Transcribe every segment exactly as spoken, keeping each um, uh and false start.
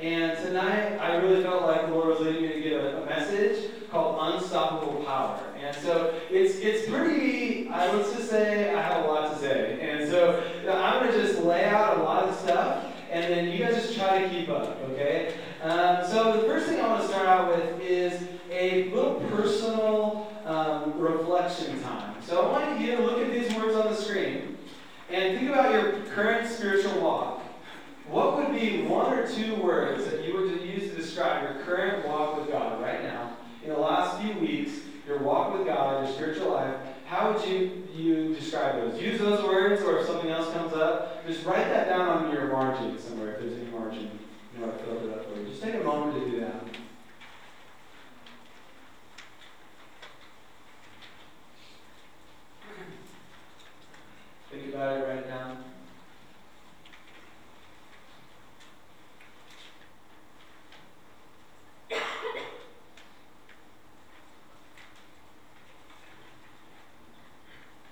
And tonight, I really felt like the Lord was leading me to give a, a message called Unstoppable Power. And so it's it's pretty, I would just say, I have a lot to say. And so I'm going to just lay out a lot of stuff, and then you guys just try to keep up, okay? Um, so the first thing I want to start out with is a little personal um, reflection time. So I want you to look at these words on the screen and think about your current spiritual walk. What would be one or two words that you would use to describe your current walk with God right now, in the last few weeks, your walk with God, your spiritual life? How would you, you describe those? Use those words, or if something else comes up, just write that down on your margin somewhere, if there's any margin. You know, I filled it up for you. Just take a moment to do that. Think about it right now.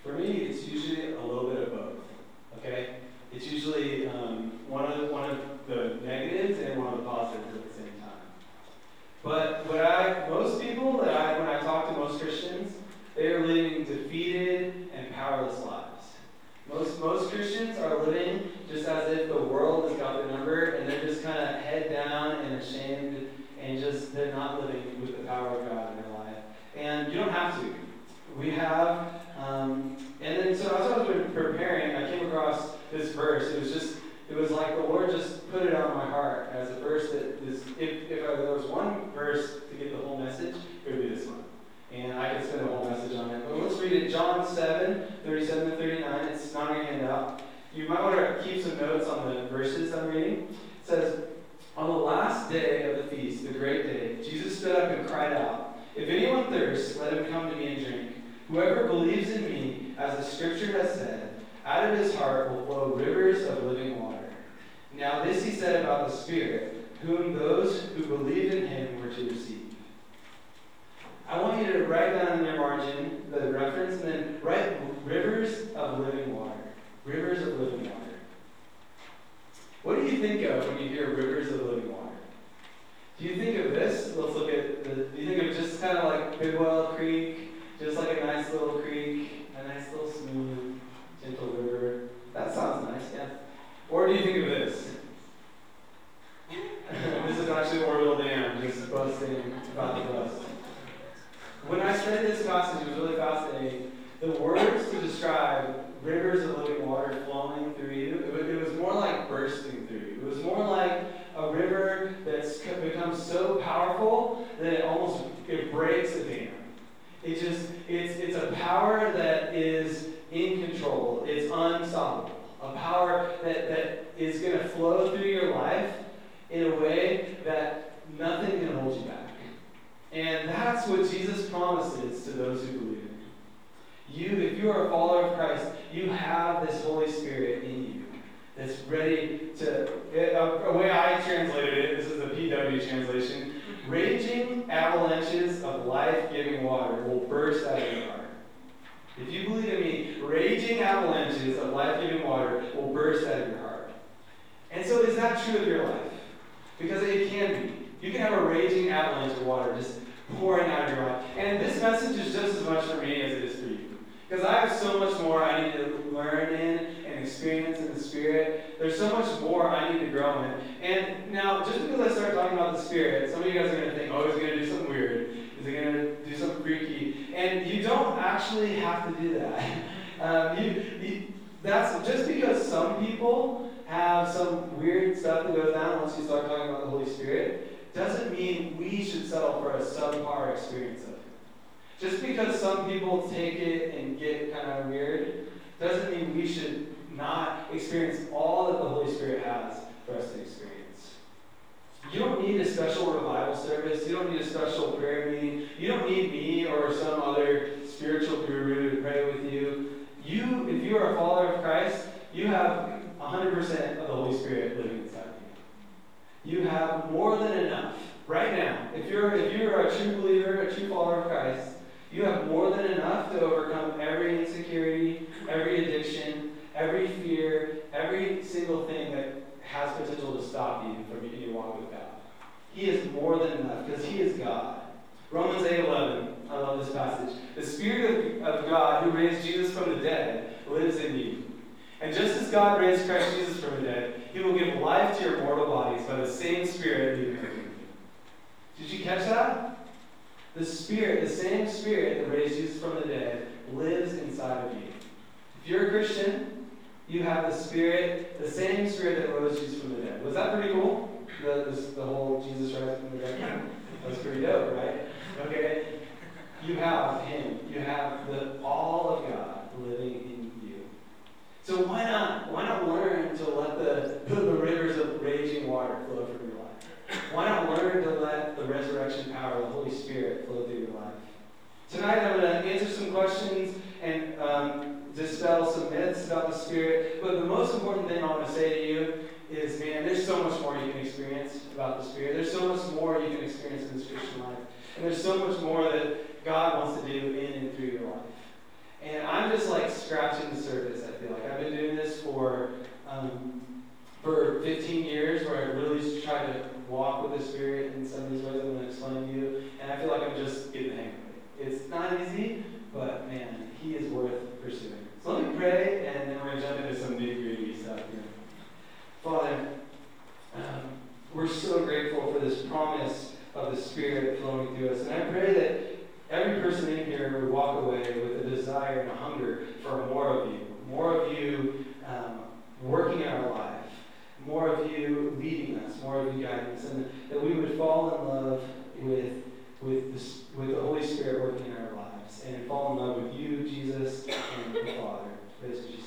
For me, it's usually a little bit of both, okay? It's usually um, one of the, one of the negatives and one of the positives at the same time. But what I, most people, that I, when I talk to most Christians, they are living defeated and powerless lives. Most most Christians are living just as if the world has got their number, and they're just kind of head down and ashamed, and just they're not living with the power of God in their life. And you don't have to. We have, um, and then so as I was preparing, I came across this verse. It was just, it was like the Lord just put it on my heart as a verse that is, if, if I, there was one verse to get the whole message, it would be this one. And I could spend a whole message on it. But let's read it, John seven, thirty-seven to thirty-nine. It's not on your handout. You might want to keep some notes on the verses I'm reading. It says, on the last day of the feast, the great day, Jesus stood up and cried out, "If anyone thirsts, let him come to me and drink. Whoever believes in me, as the scripture has said, out of his heart will flow rivers of living water." Now this he said about the Spirit, whom those who believed in him were to receive. I want you to write down in your margin the reference, and then write rivers of living water. Rivers of living water. What do you think of when you hear rivers of living water? Do you think of this? Let's look at the, do you think of just kind of like Bidwell Creek? Just like a nice little creek, a nice little smooth, gentle river. That sounds nice, yeah. Or do you think of this? This is actually Orville Dam, just busting about the bust. When I read this passage, it was really fascinating. The words to describe rivers of living water flowing through you, it was, it was more like bursting through you. It was more like a river that's become so powerful that it almost, it breaks a dam. It just, it's it's a power that is in control. It's unstoppable. A power that, that is going to flow through your life in a way that nothing can hold you back. And that's what Jesus promises to those who believe in him. You, if you are a follower of Christ, you have this Holy Spirit in you that's ready to, it, a, a way I translated it, this is the P W translation, raging avalanches of life-giving water will burst out of your heart. If you believe in me, raging avalanches of life-giving water will burst out of your heart. And so is that true of your life? Because it can be. You can have a raging avalanche of water just pouring out of your life. And this message is just as much for me as it is for you. Because I have so much more I need to learn in and experience in the Spirit. There's so much more I need to grow in. And now, just because I start talking about the Spirit, some of you guys are going to think, oh, he's going to do something weird. Is he going to do something freaky? And you don't actually have to do that. um, you, you, that's just because some people have some weird stuff that goes down once you start talking about the Holy Spirit, doesn't mean we should settle for a subpar experience of it. Just because some people take it and get kind of weird, doesn't mean we should not experience all that the Holy Spirit has for us to experience. You don't need a special revival service. You don't need a special prayer meeting. You don't need me or some other spiritual guru to pray with you. You, if you are a follower of Christ, you have one hundred percent of the Holy Spirit living inside of you. You have more than enough right now. If you're, if you're a true believer, a true follower of Christ, you have more than enough to overcome every insecurity, every addiction, every fear, every single thing that has potential to stop you from your walk with God. He is more than enough because he is God. Romans eight eleven. I love this passage. The Spirit of, of God who raised Jesus from the dead lives in you. And just as God raised Christ Jesus from the dead, he will give life to your mortal bodies by the same Spirit who lives in you. Did you catch that? The Spirit, the same Spirit that raised Jesus from the dead, lives inside of you. If you're a Christian, you have the Spirit, the same Spirit that rose Jesus from the dead. Was that pretty cool? The, this, the whole Jesus rise from the dead? That's pretty dope, right? Okay. You have him. You have the all of God living in you. So why not why not learn to let the, the rivers of raging water flow from your life? Why not learn to let the resurrection power of the Holy Spirit flow through your life? Tonight I'm going to answer some questions and um, dispel some myths about the Spirit. But the most important thing I want to say to you is, man, there's so much more you can experience about the Spirit. There's so much more you can experience in this Christian life. And there's so much more that God wants to do in and through your life. And I'm just like scratching the surface, I feel like. I've been doing this for um, for fifteen years, where I really try to walk with the Spirit in some of these ways I'm going to explain to you. And I feel like I'm just getting the hang of it. It's not easy, but man, he is worth pursuing. So let me pray, and then we're going to jump into some nitty-gritty stuff here. Father, um, we're so grateful for this promise of the Spirit flowing through us. And I pray that every person in here would walk away with a desire and a hunger for more of you. More of you um, working in our life. More of you leading us. More of you guiding us. And that we would fall in love with, with, the, with the Holy Spirit working in our lives. And fall in love with you, Jesus, and the Father. Praise Jesus.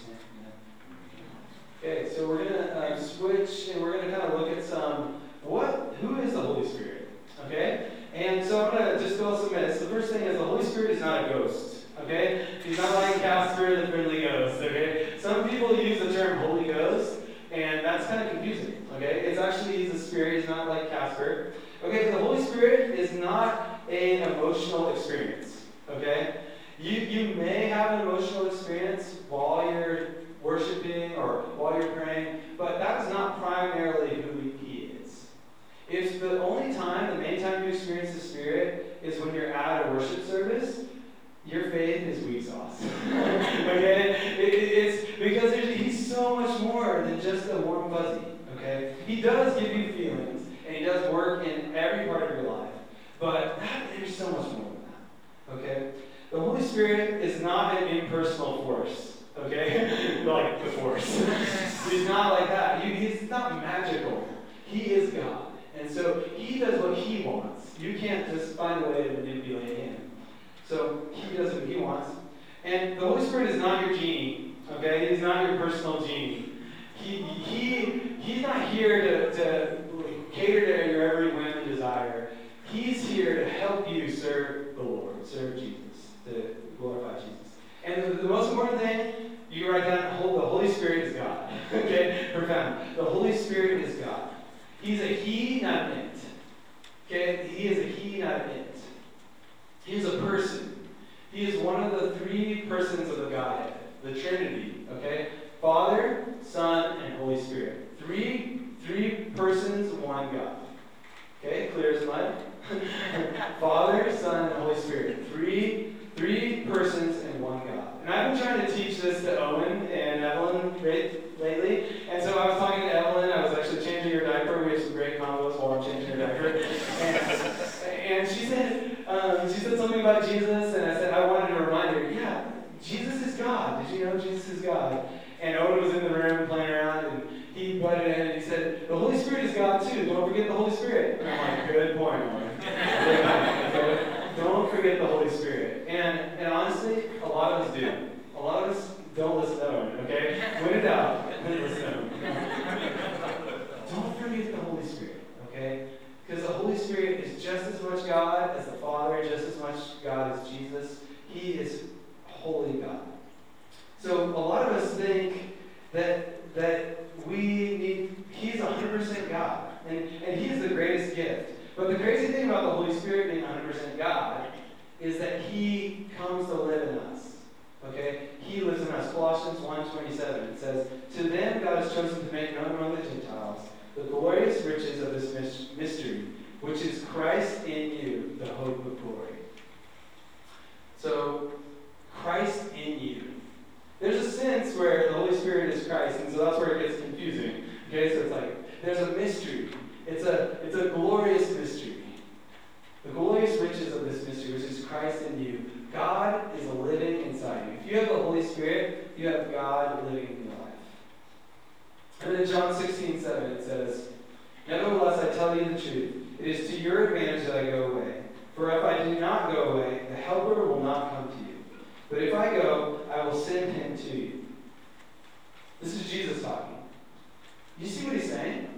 Okay, so we're going to um, switch, and we're going to kind of look at some, what, who is the Holy Spirit? Okay? And so I'm going to just go some minutes. The first thing is the Holy Spirit is not a ghost. Okay? He's not like Casper the Friendly Ghost. Okay? Some people use the term Holy Ghost, and that's kind of confusing. Okay? It's actually, he's a spirit. He's not like Casper. Okay? The Holy Spirit is not an emotional experience. Okay? You, you may have an emotional experience while you're worshiping or while you're praying, but that's not primarily who he is. If the only time, the main time you experience the Spirit is when you're at a worship service, your faith is weak sauce. Okay? It, it, it's because he's so much more than just a warm fuzzy. Okay? He does give you feelings, and he does work in every part of your life. But that, there's so much more than that. Okay? The Holy Spirit is not an impersonal force. Okay? Like the force. He's not like that. He, he's not magical. He is God. And so he does what he wants. You can't just find a way to manipulate him. So he does what he wants. And the Holy Spirit is not your genie. Okay? He's not your personal genie. He he he's not here to, to cater to your every whim and desire. He's here to help you serve the Lord, serve Jesus, to glorify Jesus. And the, the most important thing, you write down, the Holy Spirit is God. Okay? Profound. The Holy Spirit is God. He's a he, not an it. Okay? He is a he, not an it. He is a person. He is one of the three persons of the Godhead, the Trinity. Okay? Father, Son, and Holy Spirit. Three, three persons, one God. Okay? Clear as mud. Father, Son, and Holy Spirit. Three, three persons and one God. And I've been trying to teach this to Owen and Evelyn lately. And so I was talking to Evelyn. I was actually changing her diaper. We have some great combos while I'm changing her diaper. And, and she said um, she said something about Jesus. And I said, I wanted to remind her, yeah, Jesus is God. Did you know Jesus is God? And Owen was in the room playing around. And he butted in and he said, the Holy Spirit is God too. Don't forget the Holy Spirit. And I'm like, good point. Like, don't forget the Holy Spirit. And, and honestly, a lot of us do. A lot of us don't listen to Owen, okay? When in doubt, then listen to Owen. Don't forget the Holy Spirit, okay? Because the Holy Spirit is just as much God as the Father, just as much God as Jesus. He is holy God. So a lot of us think that that we need, he's one hundred percent God. And, and he is the greatest gift. But the crazy thing about the Holy Spirit being one hundred percent God is that he comes to live in us. Okay? He legalism as Colossians one twenty-seven. It says, "To them God has chosen to make known among the Gentiles the glorious riches of this mystery, which is Christ in you, the hope of glory." So, Christ in you. There's a sense where the Holy Spirit is Christ, and so that's where it gets confusing. Okay, so it's like, there's a mystery. It's a, it's a glorious mystery. The glorious riches of this mystery, which is Christ in you. God is living inside you. If you have the Holy Spirit, you have God living in your life. And then John sixteen seven, it says, "Nevertheless, I tell you the truth. It is to your advantage that I go away. For if I do not go away, the Helper will not come to you. But if I go, I will send him to you." This is Jesus talking. You see what he's saying?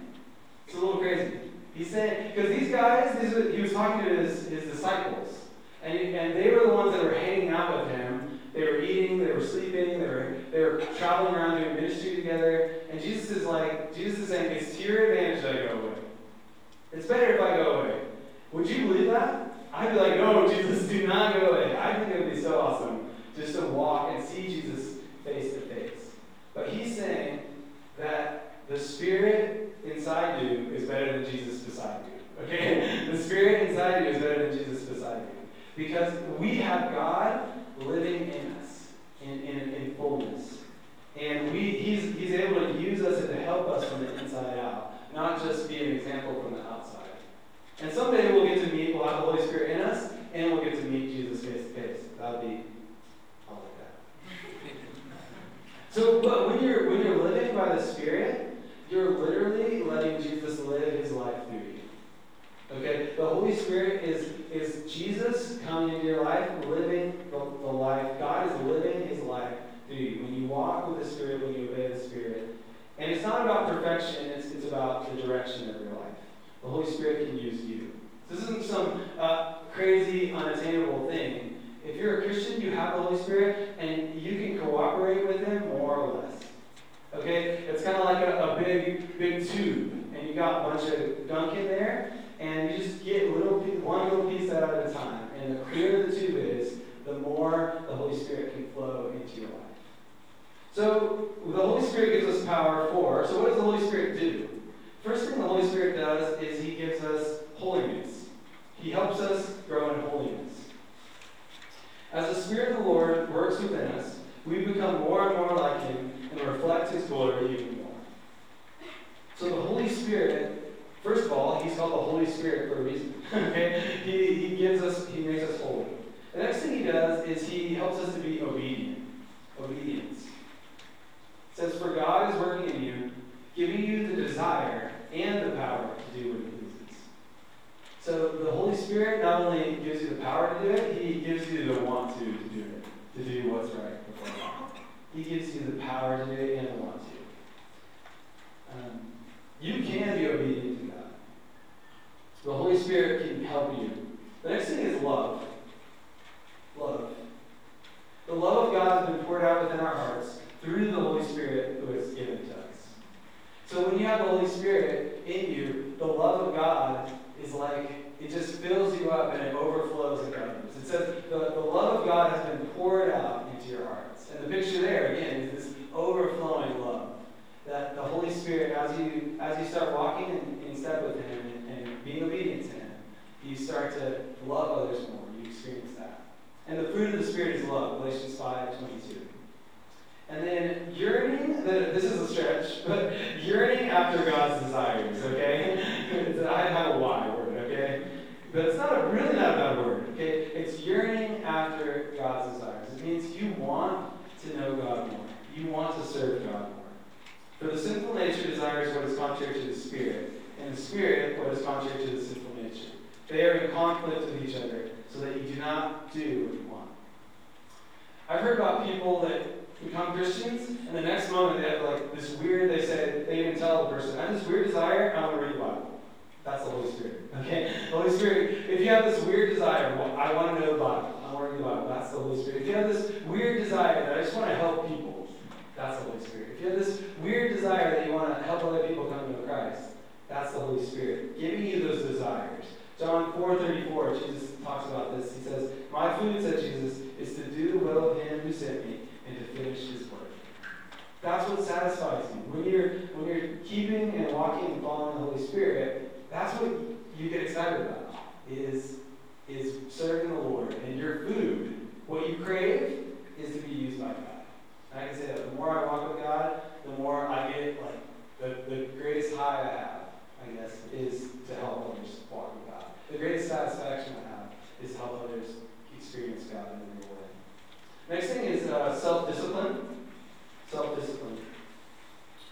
It's a little crazy. He's saying, because these guys, these were, he was talking to his, his disciples. And, and they were the ones that were hanging out with him. They were eating, they were sleeping, they were, they were traveling around doing ministry together. And Jesus is like, Jesus is saying, it's to your advantage that I go away. It's better if I go away. Would you believe that? I'd be like, no, Jesus, do not go away. I think it would be so awesome just to walk and see Jesus face to face. But he's saying that the Spirit inside you is better than Jesus beside you. Okay? The Spirit inside you is better than Jesus beside you. Because we have God living in us in, in, in fullness. And we he's, he's able to use us and to help us from the inside out, not just be an example from the outside. And someday we'll get to meet, we'll have the Holy Spirit in us, and we'll get to meet Jesus face to face. That'll be all like that. So, but when you're when you're living by the Spirit, you're literally letting Jesus live his life through you. Okay, the Holy Spirit is, is Jesus coming into your life, living the, the life. God is living his life through you. When you walk with the Spirit, when you obey the Spirit. And it's not about perfection, it's, it's about the direction of your life. The Holy Spirit can use you. This isn't some uh, crazy, unattainable thing. If you're a Christian, you have the Holy Spirit, and you can cooperate with him more or less. Okay, it's kind of like a, a big, big tube, and you got a bunch of gunk in there, and you just get little piece, one little piece at a time. And the clearer the tube is, the more the Holy Spirit can flow into your life. So the Holy Spirit gives us power for. So what does the Holy Spirit do? First thing the Holy Spirit does is he gives us holiness. He helps us grow in holiness. As the Spirit of the Lord works within us, we become more and more like him and reflect his glory even more. So the Holy Spirit, first of all, he's called the Holy Spirit for a reason. Okay? He, he gives us, he makes us holy. The next thing he does is he helps us to be obedient. Obedience. It says, "For God is working in you, giving you the desire and the power to do what he pleases." So the Holy Spirit not only gives you the power to do it, he gives you the want to to do it, to do what's right before God. He gives you the power to do it and the want to. Um, you can be obedient to God. The Holy Spirit can help you. The next thing is love. Love. The love of God has been poured out within our hearts through the Holy Spirit who is given to us. So when you have the Holy Spirit in you, the love of God is like, it just fills you up and it overflows and governs. It says the, the love of God has been poured out into your hearts. And the picture there, again, is this overflowing love. That the Holy Spirit, as you as you start walking in, in step with him and, and being obedient to him, you start to love others more. You experience that. And the fruit of the Spirit is love, Galatians five twenty-two. And then yearning, this is a stretch, but yearning after God's desires, okay? I have a why word, okay? But it's not a, really not a bad word, okay? It's yearning after God's desires. It means you want to know God more. You want to serve God more. For the sinful nature desires what is contrary to the Spirit, and the Spirit what is contrary to the sinful nature. They are in conflict with each other, so that you do not do what you want. I've heard about people that become Christians, and the next moment they have like this weird, they say, they even tell the person, I have this weird desire, I want to read the Bible. That's the Holy Spirit. Okay? The Holy Spirit, if you have this weird desire, well, I want to know the Bible. I want to read the Bible. That's the Holy Spirit. If you have this weird desire that I just want to help people, that's the Holy Spirit. If you have this weird desire that you want to help other people come to Christ, that's the Holy Spirit. Giving you those desires. John four thirty-four, Jesus talks about this. He says, "My food," said Jesus, "is to do the will of him who sent me and to finish his work. That's what satisfies you. When you're, when you're keeping and walking and following the Holy Spirit, that's what you get excited about, is, is serving the Lord. And your food, what you crave, is to be used by God. And I can say that the more I walk with God, the more I get, like, the, the greatest high I have, I guess, is to help others walk with God. The greatest satisfaction I have is to help others experience God in a new way. Next thing is uh, self-discipline. Self-discipline.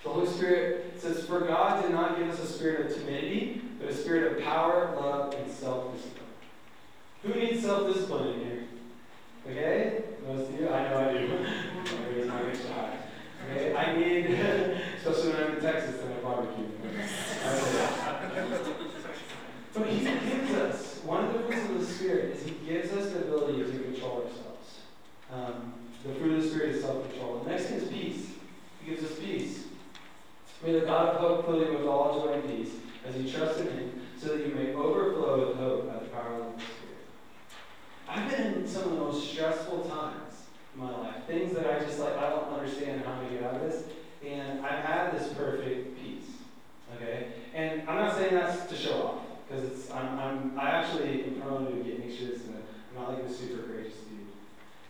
The Holy Spirit says, "For God did not give us a spirit of timidity, but a spirit of power, love, and self-discipline." Who needs self-discipline in here? Okay? Most of you? I know I do. I raise my shy. Okay? I need, especially when I'm in Texas and I barbecue. But he gives us, one of the fruits of the Spirit is he gives us the ability to control ourselves. Um, the fruit of the Spirit is self-control. The next thing is peace. He gives us peace. May the God of hope fill you with all joy and peace as you trust in him, so that you may overflow with hope by the power of the Spirit. I've been in some of the most stressful times in my life. Things that I just like, I don't understand how I'm going to get out of this. And I've had this perfect peace. Okay? And I'm not saying that's to show off. Because it's, I'm, I'm, I actually am prone to get anxious, and I'm not like a super gracious dude.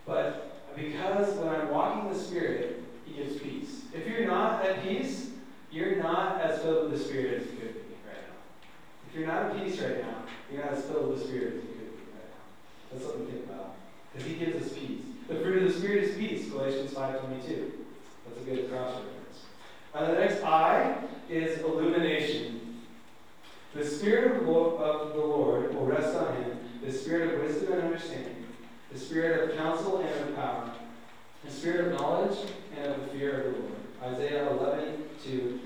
But because when I'm walking the Spirit, he gives peace. If you're not at peace, you're not as filled with the Spirit as you could be right now. If you're not at peace right now, you're not as filled with the Spirit as you could be right now. That's something to think about. Because he gives us peace. The fruit of the Spirit is peace, Galatians five twenty-two. That's a good cross reference. Uh, the next I is illumination. The Spirit of the Lord will rest on him, the Spirit of wisdom and understanding, the Spirit of counsel and of power, the Spirit of knowledge and of the fear of the Lord. Isaiah eleven, two.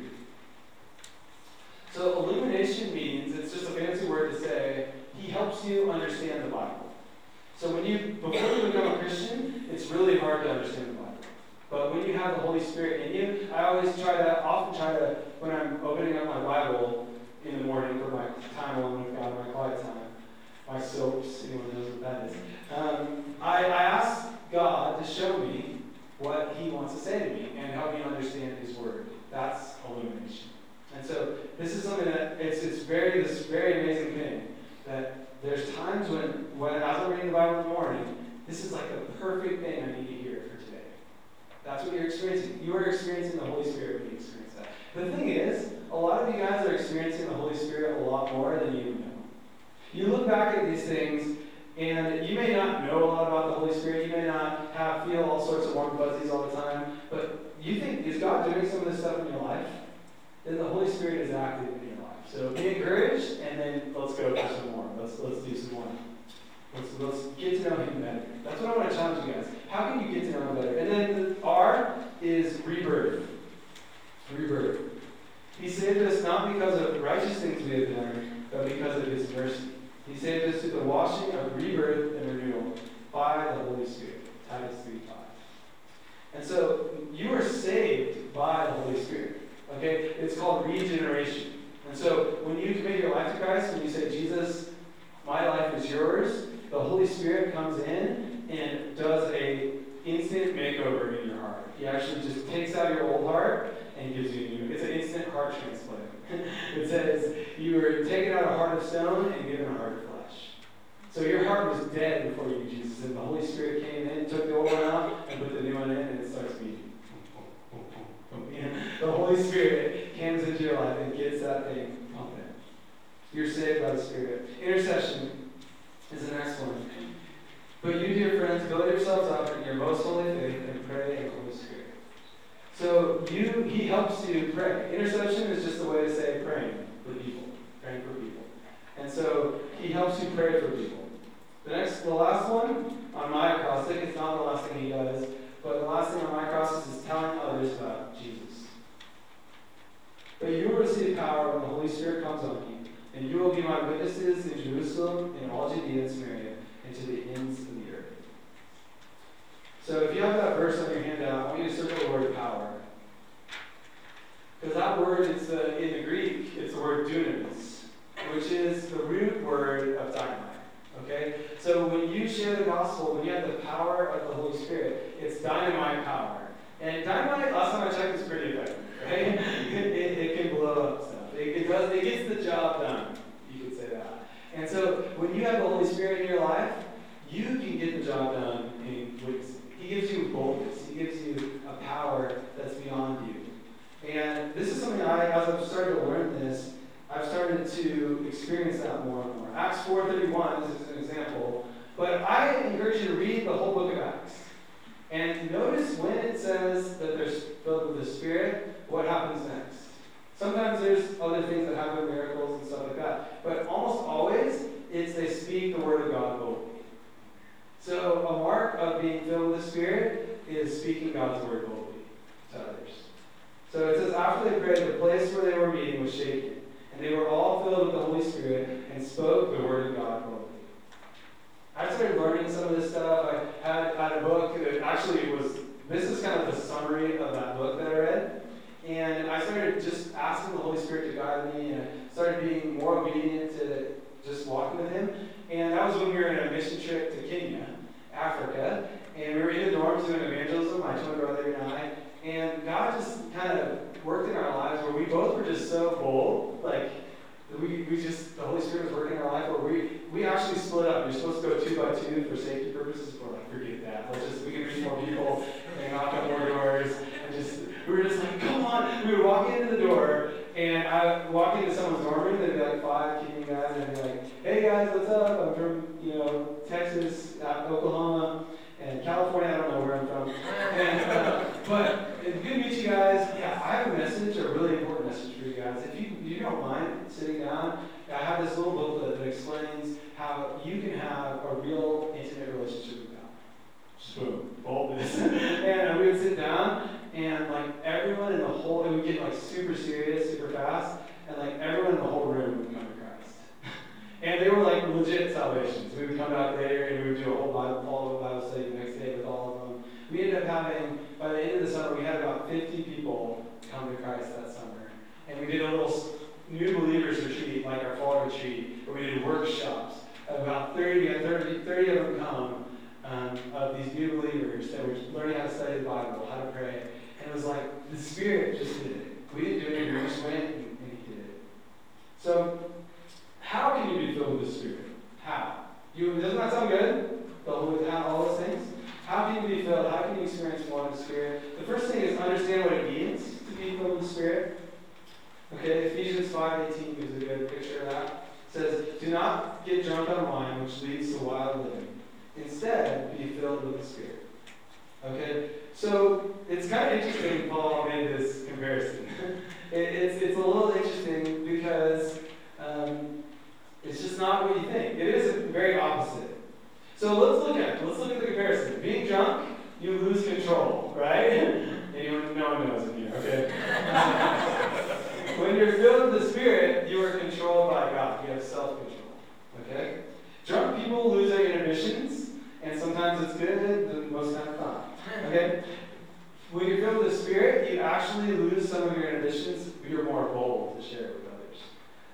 So illumination means, it's just a fancy word to say, he helps you understand the Bible. So when you, before you become a Christian, it's really hard to understand the Bible. But when you have the Holy Spirit in you, I always try to, often try to, when I'm opening up my Bible in the morning for my time alone with God, my quiet time, my soaps, anyone knows what that is. Um, I, I ask God to show me what he wants to say to me and help me understand his word. That's illumination. And so this is something that, it's it's very this very amazing thing, that there's times when, when as I'm reading the Bible in the morning, this is like the perfect thing I need to hear for today. That's what you're experiencing. You are experiencing the Holy Spirit when you experience that. The thing is, a lot of you guys are experiencing the Holy Spirit a lot more than you know. You look back at these things, and you may not know a lot about the Holy Spirit. You may not have feel all sorts of warm fuzzies all the time. But you think, is God doing some of this stuff in your life? Then the Holy Spirit is active in your life. So be encouraged, and then let's go for some more. Let's let's do some more. Let's, let's get to know him better. That's what I want to challenge you guys. How can you get to know him better? And then the R is rebirth. Rebirth. He saved us not because of righteous things we have done, but because of his mercy. He saved us through the washing of rebirth and renewal by the Holy Spirit. Titus three five. And so you are saved by the Holy Spirit. Okay? It's called regeneration. And so when you commit your life to Christ, when you say, "Jesus, my life is yours," the Holy Spirit comes in and does a instant makeover in your heart. He actually just takes out your old heart and gives you a new. It's an instant heart transplant. It says, you were taken out a heart of stone and given a heart of flesh. So your heart was dead before you, Jesus. And the Holy Spirit came in, took the old one out, and put the new one in, and it starts beating. The Holy Spirit comes into your life and gets that thing pumping. You're saved by the Spirit. Intercession is the next one. But you, dear friends, build yourselves up in your most holy faith and pray in the Holy Spirit. So you, he helps you pray. Intercession is just a way to say praying for people. Praying for people. And so he helps you pray for people. The next, the last one on my acrostic, it's not the last thing he does, but the last thing on my acrostic is telling others about Jesus. But you will receive power when the Holy Spirit comes on you, and you will be my witnesses in Jerusalem, in all Judea and Samaria, and to the ends of the earth. So if you have that verse on your handout, I want you to circle the word power. Because that word, it's the, in the Greek, it's the word dunamis, which is the root word of dynamite. Okay? So when you share the gospel, when you have the power of the Holy Spirit, it's dynamite power. And dynamite, last time I checked, is pretty effective, right? it, it can blow up stuff. It, it does. It gets the job done. You could say that. And so when you have the Holy Spirit in your life, you can get the job done in weeks. He gives you boldness. He gives you a power that's beyond you. And this is something I, as I've started to learn this, I've started to experience that more and more. Acts four thirty-one, this is an example. But I encourage you to read the whole book of Acts. And notice when it says that they're filled with the Spirit, what happens next. Sometimes there's other things that happen, miracles and stuff like that. But almost always, it's they speak the word of God boldly. So a mark of being filled with the Spirit is speaking God's word boldly to others. So it says, after they prayed, the place where they were meeting was shaken. And they were all filled with the Holy Spirit and spoke the word of God boldly. I started learning some of this stuff. I had, had a book that actually was, this is kind of the summary of that book that I read. And I started just asking the Holy Spirit to guide me, and I started being more obedient to just walking with Him. And that was when we were on a mission trip to Kenya, Africa. And we were in the dorms doing evangelism, my twin brother and I. And God just kind of worked in our lives where we both were just so bold, like, We, we just, the Holy Spirit was working in our life where we, we actually split up. You're supposed to go two by two for safety purposes. We're like, forget that. Let's just, we can reach more people and knock on more doors. And just, we were just like, come on. We would walk into the door, and I walk into someone's dorm room. They'd be like five Kenya guys, and I'd be like, hey guys, what's up? I'm from, you know, Texas, uh, Oklahoma, and California. I don't know where I'm from. And, uh, but it's good to meet you guys. Yeah, I have a message, a really important message for you guys. If you you don't mind sitting down, I have this little booklet that explains how you can have a real intimate relationship with God. Just boom, boldness. And we would sit down, and like everyone in the whole, it would get like super serious, super fast, and like everyone in the whole room would come to Christ. And they were like legit salvations. We would come back later, and we would do a whole Bible, all of the Bible study the next day with all of them. We ended up having, by the end of the summer, we had about fifty people come to Christ that summer. And we did a little new believers retreat, like our fall retreat, where we did workshops. About thirty, thirty, thirty of them come, um, of these new believers that were learning how to study the Bible, how to pray. And it was like, the Spirit just did it. We didn't do anything, we just went and, and He did it. So, how can you be filled with the Spirit? How? You, doesn't that sound good? The Holy, how, all those things? How can you be filled? How can you experience more of the Spirit? The first thing is understand what it means to be filled with the Spirit. Okay, Ephesians five eighteen gives a good picture of that. It says, do not get drunk on wine, which leads to wild living. Instead, be filled with the Spirit. Okay, so it's kind of interesting Paul made this comparison. it, it's, it's a little interesting because um, it's just not what you think. It is very opposite. So let's look at it. Let's look at the comparison. Being drunk, you lose control, right? Anyone, no one knows in here, okay? When you're filled with the Spirit, you are controlled by God. You have self-control, okay? Drunk people lose their inhibitions, and sometimes it's good, and most of the time not, okay? When you're filled with the Spirit, you actually lose some of your inhibitions. You're more bold to share it with others.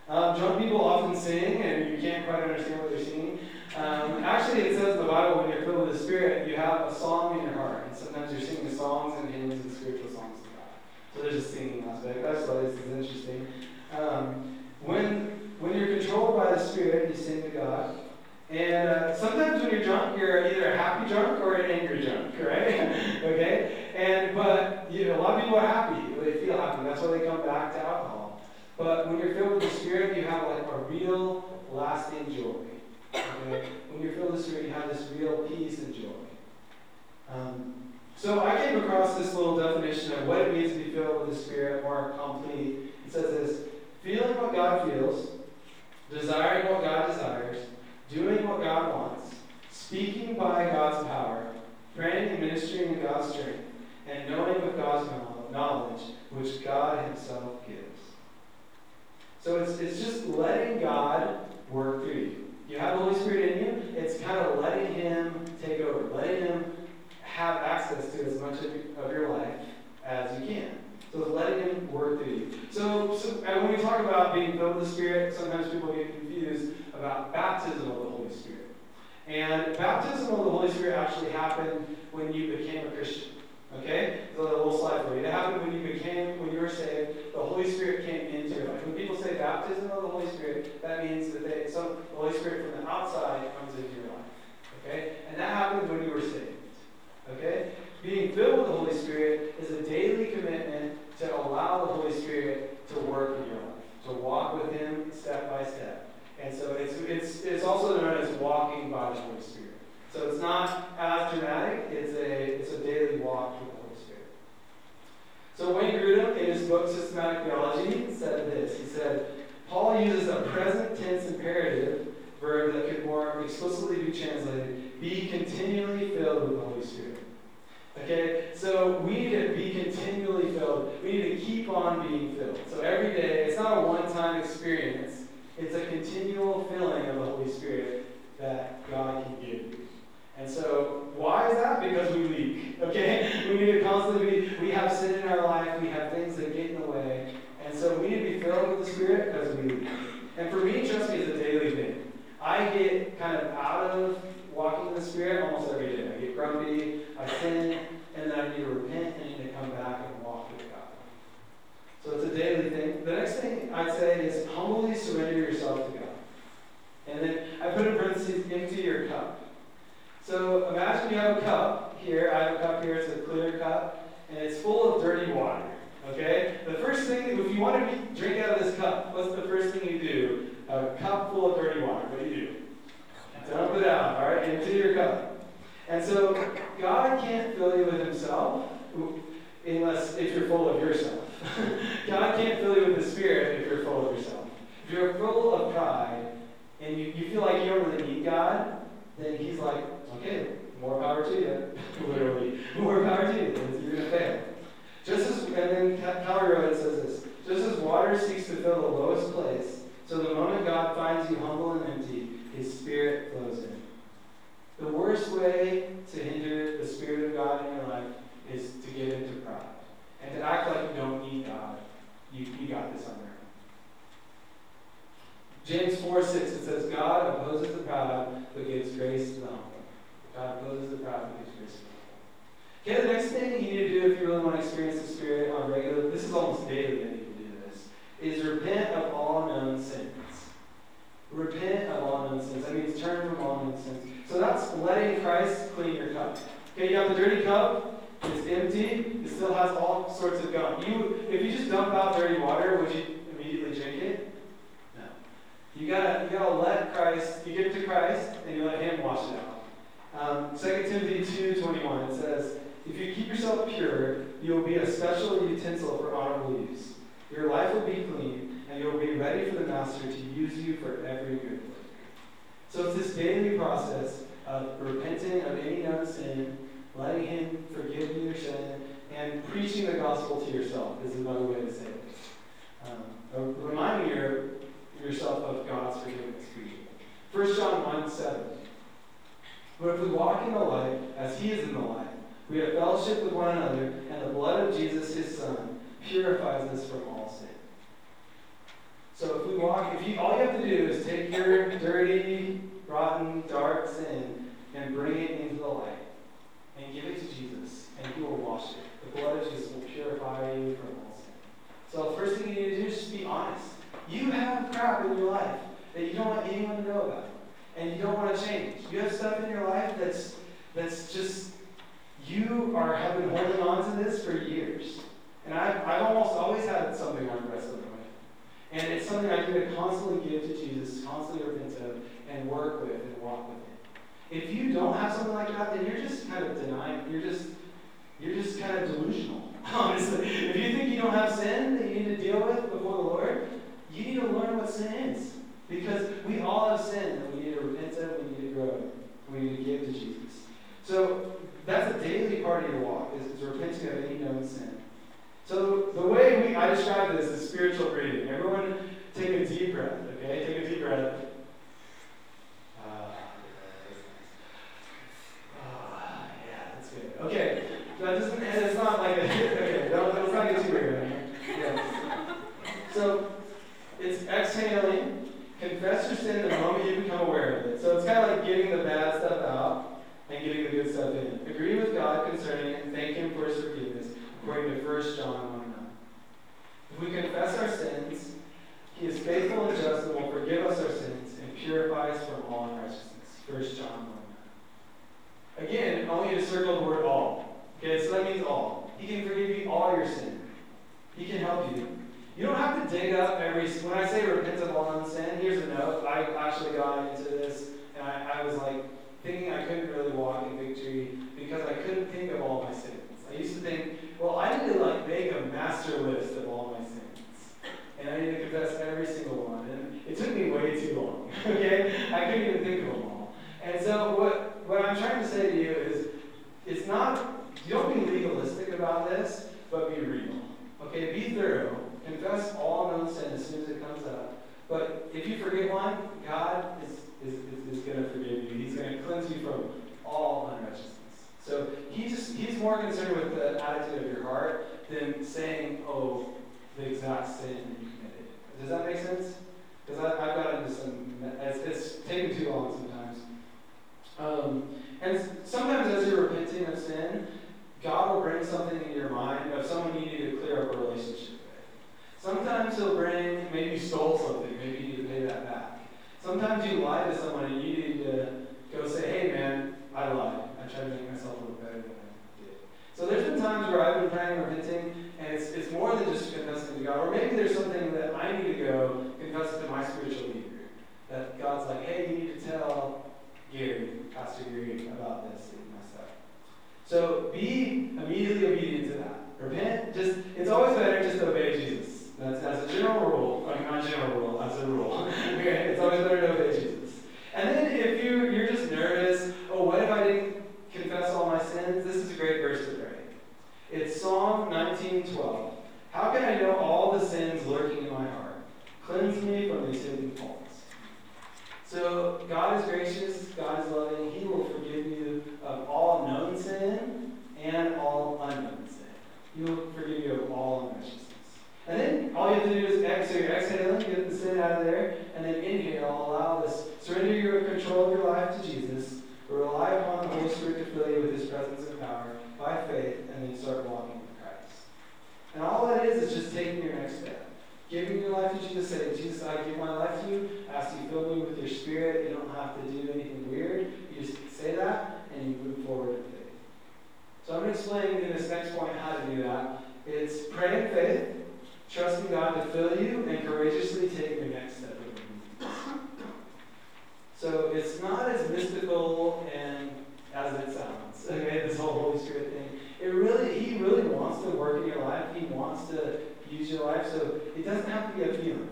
Um, drunk people often sing, and you can't quite understand what they're singing. Um, actually, it says in the Bible, when you're filled with the Spirit, you have a song in your heart. And sometimes you're singing songs and hymns and spiritual songs to God. So there's a singing aspect. That's why this is interesting. Um, when when you're controlled by the Spirit, you sing to God. And uh, sometimes when you're drunk, you're either a happy drunk or an angry drunk, right? Okay? And But you know, a lot of people are happy. They feel happy. That's why they come back to alcohol. But when you're filled with the Spirit, you have like a real, lasting joy. Okay? When you're filled with the Spirit, you have this real peace and joy. Um, so I came across this little definition of what it means to be filled with the Spirit more complete. It says this: feeling what God feels, desiring what God desires, doing what God wants, speaking by God's power, praying and ministering in God's strength, and knowing with God's knowledge, which God Himself gives. So it's it's just letting God work through you. You have the Holy Spirit in you, it's kind of letting Him take over, letting Him have access to as much of your life as you can. So it's letting Him work through you. So, so and when we talk about being filled with the Spirit, sometimes people get confused about baptism of the Holy Spirit. And baptism of the Holy Spirit actually happened when you became a Christian. Okay? So that little slide for you. It happened when you became, when you were saved, the Holy Spirit came into your life. When people say baptism of the Holy Spirit, that means that they, some, the Holy Spirit from the outside comes into your life. Okay? And that happened when you were saved. Okay? Being filled with the Holy Spirit is a daily commitment to allow the Holy Spirit to work in your life, to walk with Him step by step. And so it's it's it's also known as walking by the Holy Spirit. So it's not as dramatic, it's a it's a daily walk with the Holy Spirit. So Wayne Grudem, in his book Systematic Theology, said this. He said, Paul uses a present tense imperative verb that could more explicitly be translated, be continually filled with the Holy Spirit. Okay, so we need to be continually filled. We need to keep on being filled. So every day, it's not a one-time experience. It's a continual filling of the Holy Spirit that God can give. And so, why is that? Because we leak, okay? We need to constantly be, we have sin in our life, we have things that get in the way, and so we need to be filled with the Spirit as we leak. And for me, trust me, it's a daily thing. I get kind of out of walking in the Spirit almost every day. I get grumpy, I sin, and then I need to repent and need to come back and walk with God. So it's a daily thing. The next thing I'd say is humbly surrender yourself to God. And then I put in parentheses, empty your cup. So imagine you have a cup here. I have a cup here. It's a clear cup. And it's full of dirty water. Okay? The first thing, if you want to drink out of this cup, what's the first thing you do? A cup full of dirty water. What do you do? Dump it out. All right? Empty your cup. And so God can't fill you with Himself unless if you're full of yourself. God can't fill you with the Spirit if you're full of yourself. If you're full of pride and you, you feel like you don't really need God, then He's like, okay, more power to you. Literally, more power to you. You're going to fail. Just as, and then Calvary wrote, it says this, just as water seeks to fill the lowest place, so the moment God finds you humble and empty, His Spirit flows in. The worst way to hinder the Spirit of God in your life is to get into pride. And to act like you don't need God. You, you got this on your own. James four six, it says, God opposes the proud, but gives grace to the humble. God opposes the proud, but gives grace to the humble. Okay, the next thing you need to do if you really want to experience the Spirit on regular, this is almost daily that you can do this, is repent of all known sins. Repent of all known sins. That means turn from all known sins. So that's letting Christ clean your cup. Okay, you have the dirty cup. It's empty. It still has all sorts of gum. You, if you just dump out dirty water, would you immediately drink it? No. You gotta, you gotta let Christ. You give it to Christ, and you let Him wash it out. Um, Second Timothy two twenty-one. It says, "If you keep yourself pure, you will be a special utensil for honorable use. Your life will be clean, and you will be ready for the Master to use you for every good work." So it's this daily process of repenting of any known sin. Letting Him forgive you your sin, and preaching the gospel to yourself is another way to say it. Um, reminding your, yourself of God's forgiveness for you. First John one seven. But if we walk in the light as He is in the light, we have fellowship with one another, and the blood of Jesus, His Son, purifies us from all sin. So if we walk, if you, all you have to do is take your dirty, rotten, dark sin and bring it into the light. And give it to Jesus, and He will wash it. The blood of Jesus will purify you from all sin. So the first thing you need to do is just be honest. You have crap in your life that you don't want anyone to know about. And you don't want to change. You have stuff in your life that's that's just, you are have been holding on to this for years. And I've, I've almost always had something I'm wrestling with. And it's something I do to constantly give to Jesus, constantly repent of, and work with, and walk with. If you don't have something like that, then you're just kind of denying, you're just you're just kind of delusional, honestly. If you think you don't have sin that you need to deal with before the Lord, you need to learn what sin is. Because we all have sin that we need to repent of, we need to grow in, we need to give to Jesus. So that's a daily part of your walk, is, is repenting of any known sin. So the way we I describe this is spiritual breathing. Everyone take a deep breath, okay? Take a deep breath. Okay, that doesn't, and it's not like a, okay, no, let's not get too weird right here. Yeah. So, it's exhaling, confess your sin the moment you become aware of it. So it's kind of like getting the bad stuff out and getting the good stuff in. Agree with God concerning it and thank Him for His forgiveness, according to First John one nine. If we confess our sins, He is faithful and just and will forgive us our sins and purify us from all unrighteousness. First John one nine. Again, I want you to circle the word all. Okay, so that means all. He can forgive you all your sin. He can help you. You don't have to dig up every... When I say repent of all sin, here's a note. I actually got into this, and I, I was like thinking I couldn't really walk in victory because I couldn't think of all my sins. I used to think, well, I need to like make a master list of all my sins. And I need to confess every single one. And it took me way too long. Okay? I couldn't even think of them all. And so what, what I'm trying to say to you is, it's not... You don't be legalistic about this, but be real. Okay? Be thorough. Confess all known sin as soon as it comes up. But if you forget one, God is, is, is, is going to forgive you. He's going to cleanse you from all unrighteousness. So he just, he's more concerned with the attitude of your heart than saying, oh, the exact sin you committed. Does that make sense? Because I've gotten into some... It's, it's taken too long sometimes. Um, and sometimes as you're repenting of sin, God will bring something into your mind of someone you need to clear up a relationship. Sometimes he'll bring, maybe you stole something, maybe you need to pay that back. Sometimes you lie to someone and you need to go say, hey man, I lied. I tried to make myself look better than I did. So there's been times where I've been praying and repenting, and it's it's more than just confessing to God. Or maybe there's something that I need to go confess to my spiritual leader. That God's like, hey, you need to tell Gary, Pastor Gary, about this and messed up. So be immediately obedient to that. Repent. Just it's always better just to obey Jesus. That's as a general rule, like not general rule, as a rule. Okay, it's always better to obey Jesus. And then if you, you're just nervous, oh, what if I didn't confess all my sins? This is a great verse to pray. It's Psalm nineteen twelve. How can I know all the sins lurking in my heart? Cleanse me from these hidden faults. So God is gracious, God is loving. He will forgive you of all known sin and all unknown sin. He will forgive you of all unrighteousness. And then all you have to do is exhale, exhale, get the sin out of there, and then inhale, allow this, surrender your control of your life to Jesus, rely upon the Holy Spirit to fill you with His presence and power by faith, and then start walking with Christ. And all that is is just taking your next step. Giving your life to Jesus, saying, Jesus, I give my life to you, ask you to fill me with your Spirit, you don't have to do anything weird, you just say that, and you move forward in faith. So I'm going to explain in this next point how to do that. It's pray in faith, trusting God to fill you and courageously take your next step. So it's not as mystical and as it sounds. Okay, this whole Holy Spirit thing. It really, He really wants to work in your life. He wants to use your life. So it doesn't have to be a feeling.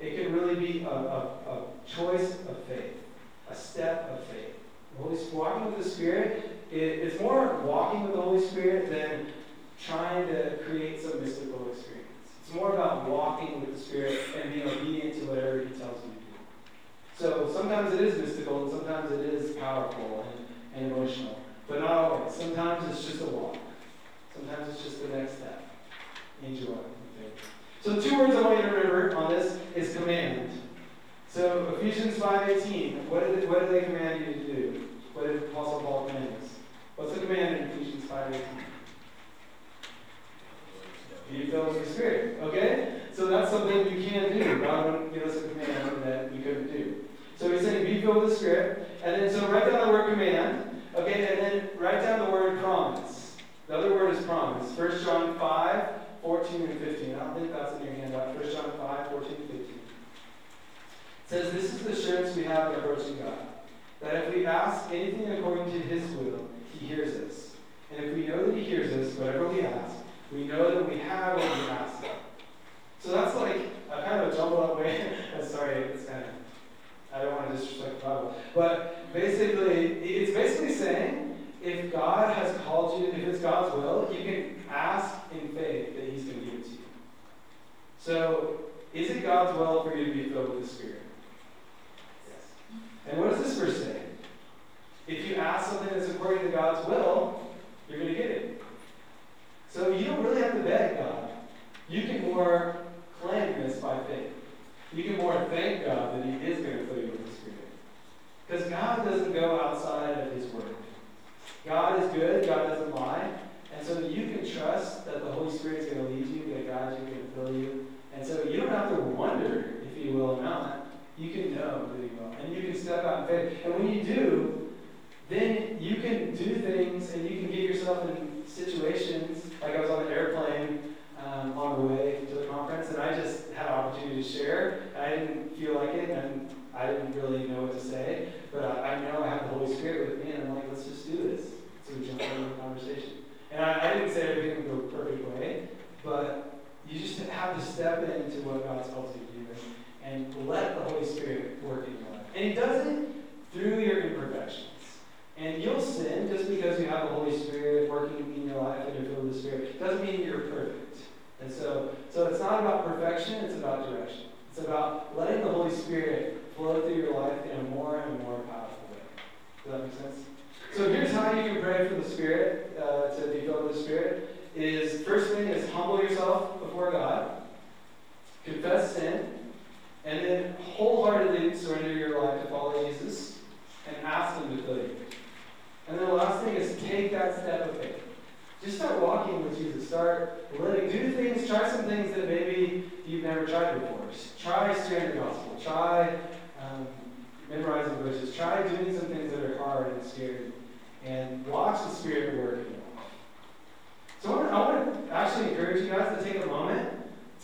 It can really be a, a, a choice of faith, a step of faith. Holy walking with the Spirit. It, it's more walking with the Holy Spirit than trying to create some mystical experience. It's more about walking with the Spirit and being obedient to whatever He tells you to do. So sometimes it is mystical and sometimes it is powerful and, and emotional. But not always. Sometimes it's just a walk. Sometimes it's just the next step. Enjoy. Okay. So two words I want you to remember on this is command. So Ephesians five eighteen, what did, what did they command you to do? What did Apostle Paul command us? What's the command in Ephesians five eighteen? Be filled with the Spirit, okay? So that's something you can do. God wouldn't give us a command that we couldn't do. So he's saying, be filled with the Spirit. And then, so write down the word command, okay? And then write down the word promise. The other word is promise. First John five, fourteen and fifteen. I don't think that's in your handout. First John five, fourteen and fifteen. It says, this is the assurance we have in approaching God, that if we ask anything according to His will, He hears us. And if we know that He hears us, whatever we ask, we know that we have what we ask. So that's like a kind of a jumbled up way. Sorry, it's kind of, I don't want to disrespect the Bible. But basically, it's basically saying if God has called you, if it's God's will, you can ask in faith that He's going to give it to you. So is it God's will for you to be filled with the Spirit? Yes. And what does this verse say? If you ask something that's according to God's will, you're going to get it. So you don't really have to beg God. You can more claim this by faith. You can more thank God that He is going to fill you with And when you do, then you can do things and you can get yourself in situations. Like I was on an airplane um, on the way to the conference, and I just had an opportunity to share. And I didn't feel like it, and I didn't really know what to say. But I, I know I have the Holy Spirit with me, and I'm like, let's just do this. So we jump into the conversation. And I, I didn't say everything in the perfect way, but you just have to step into what God's called you to do and let the Holy Spirit work in your life. And He does it through your imperfections. And you'll sin just because you have the Holy Spirit working in your life and you're filled with the Spirit. Doesn't mean you're perfect. And so, so it's not about perfection, it's about direction. It's about letting the Holy Spirit flow through your life in a more and more powerful way. Does that make sense? So here's how you can pray for the Spirit, uh, to be filled with the Spirit. Is first thing is humble yourself before God, confess sin, and then wholeheartedly surrender your life to follow Jesus and ask Him to fill you. And then the last thing is take that step of faith. Just start walking with Jesus. Start living. Do things. Try some things that maybe you've never tried before. Try sharing the gospel. Try um, memorizing verses. Try doing some things that are hard and scary. And watch the Spirit work. So I want to actually encourage you guys to take a moment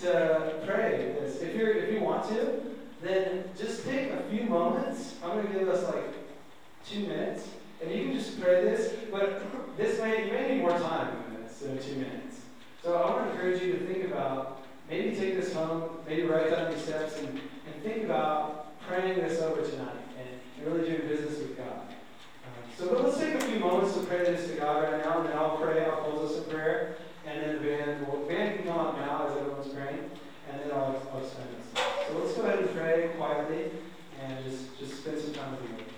to pray this. If you if you want to, then just take a few moments. I'm going to give us like two minutes, and you can just pray this. But this may you may need more time than this, than two minutes. So I want to encourage you to think about, maybe take this home, maybe write down your steps, and, and think about praying this over tonight and really doing business with God. So but let's take a few moments to pray this to God right now, and then I'll pray, I'll close us in prayer, and then the band will band can come on now as everyone's praying, and then I'll, I'll spend this. So let's go ahead and pray quietly, and just, just spend some time with you.